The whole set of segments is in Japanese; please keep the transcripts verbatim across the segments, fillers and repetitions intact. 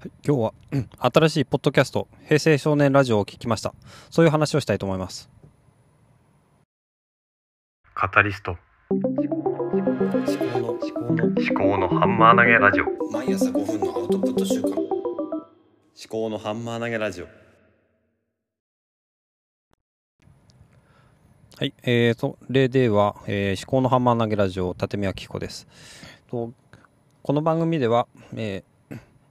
はい、今日は、うん、新しいポッドキャスト平成少年ラジオを聞きました。そういう話をしたいと思います。カタリスト思考の思考の思考のハンマー投げラジオ。毎朝ごふんのアウトプット週間、思考のハンマー投げラジオ。はい、えー、それでは、えー、思考のハンマー投げラジオ、立見明彦です。とこの番組では、えー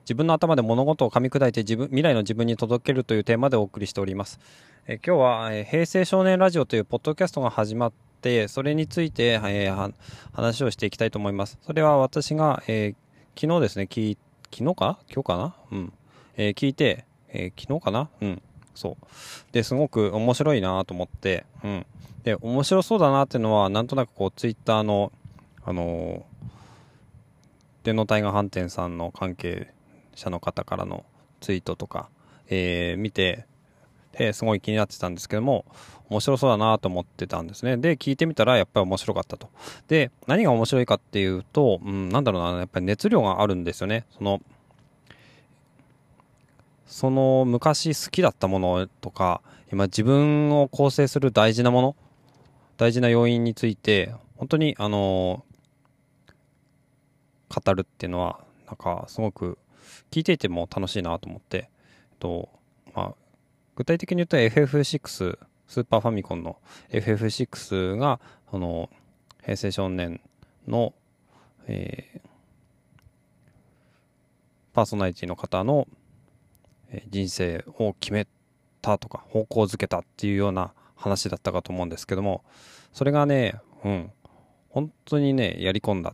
自分の頭で物事を噛み砕いて自分未来の自分に届けるというテーマでお送りしております。え今日は、えー、平成少年ラジオというポッドキャストが始まって、それについて、えー、話をしていきたいと思います。それは私が、えー、昨日ですねき昨日か今日かな、うんえー、聞いて、えー、昨日かなうんそうですごく面白いなと思って、うん、で面白そうだなっていうのは、なんとなくこうツイッターのあのー、電脳大河飯店さんの関係社の方からのツイートとか、えー、見て、ですごい気になってたんですけども、面白そうだなと思ってたんですね。で聞いてみたらやっぱり面白かったと。で何が面白いかっていうと、うん、なんだろうなやっぱり熱量があるんですよね。そのその昔好きだったものとか、今自分を構成する大事なもの、大事な要因について本当にあのー、語るっていうのはなんかすごく聞いていても楽しいなと思って、えっとまあ、具体的に言うと エフエフシックス、 スーパーファミコンの エフエフシックス がその平成少年の、えー、パーソナリティの方の人生を決めたとか方向づけたっていうような話だったかと思うんですけども、それがね、うん、本当にねやり込んだ。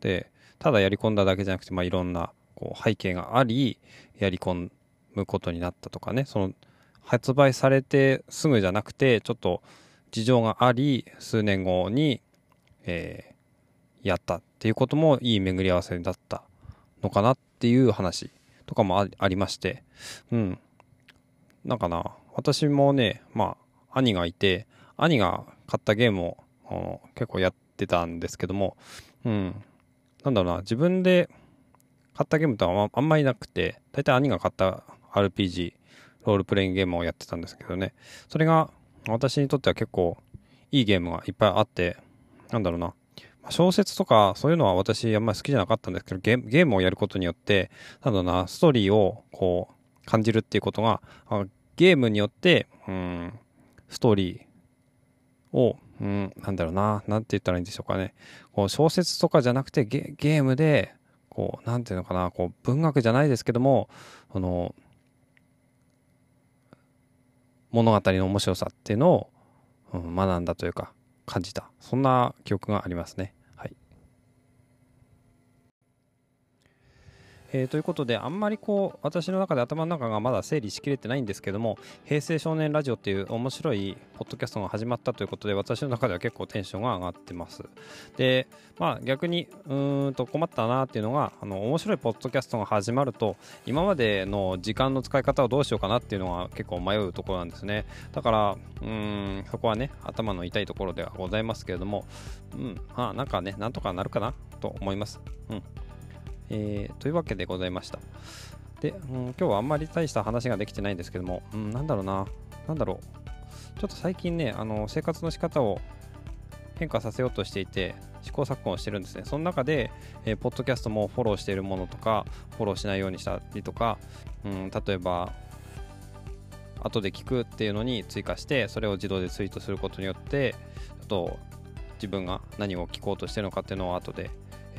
でただやり込んだだけじゃなくて、まあ、いろんなこう背景がありやり込むことになったとかね、その発売されてすぐじゃなくてちょっと事情があり数年後に、えー、やったっていうこともいい巡り合わせだったのかなっていう話とかも あ, ありまして、うん、なんかな私もね、まあ兄がいて、兄が買ったゲームを結構やってたんですけども、うん、なんだろうな自分で買ったゲームとはあんまりなくて、大体兄が買った アールピージー ロールプレイングゲームをやってたんですけどね、それが私にとっては結構いいゲームがいっぱいあって、なんだろうな小説とかそういうのは私あんまり好きじゃなかったんですけど、ゲームをやることによって、なんだろうなストーリーをこう感じるっていうことが、ゲームによってうんストーリーをうんなんだろうななんて言ったらいいんでしょうかね、こう小説とかじゃなくて ゲ, ゲームでこうなんていうのかな、こう文学じゃないですけども、あの物語の面白さっていうのを、うん、学んだというか感じた、そんな記憶がありますね。はい、えー、ということで、あんまりこう私の中で頭の中がまだ整理しきれてないんですけども、平成少年ラジオっていう面白いポッドキャストが始まったということで、私の中では結構テンションが上がってます。で、まあ、逆にうーんと困ったなっていうのが、あの面白いポッドキャストが始まると今までの時間の使い方をどうしようかなっていうのが結構迷うところなんですね。だからうーんそこはね頭の痛いところではございますけれども、うん、まあなんかねなんとかなるかなと思います。うんえー、というわけでございました。で、うん、今日はあんまり大した話ができてないんですけども、うん、なんだろうななんだろうちょっと最近ねあの生活の仕方を変化させようとしていて試行錯誤をしてるんですね。その中で、えー、ポッドキャストもフォローしているものとかフォローしないようにしたりとか、うん、例えば後で聞くっていうのに追加して、それを自動でツイートすることによって、あと自分が何を聞こうとしてるのかっていうのを後で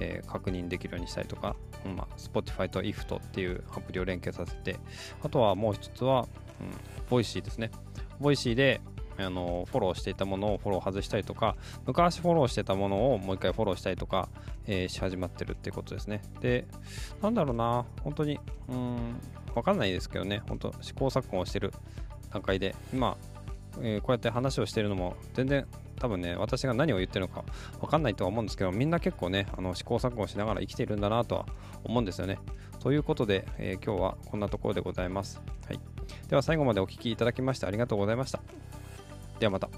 えー、確認できるようにしたりとか、うんまあ、Spotify と ifttt っていうアプリを連携させて、あとはもう一つは、うん、Voicy ですね。Voicy であのフォローしていたものをフォロー外したりとか、昔フォローしてたものをもう一回フォローしたりとか、えー、し始まってるってことですね。で、なんだろうな本当にうーん分かんないですけどね、本当試行錯誤をしてる段階で今、えー、こうやって話をしてるのも全然多分ね私が何を言ってるのか分かんないとは思うんですけど、みんな結構ねあの試行錯誤しながら生きているんだなとは思うんですよね。ということで、えー、今日はこんなところでございます。はい、では最後までお聞きいただきましてありがとうございました。ではまた。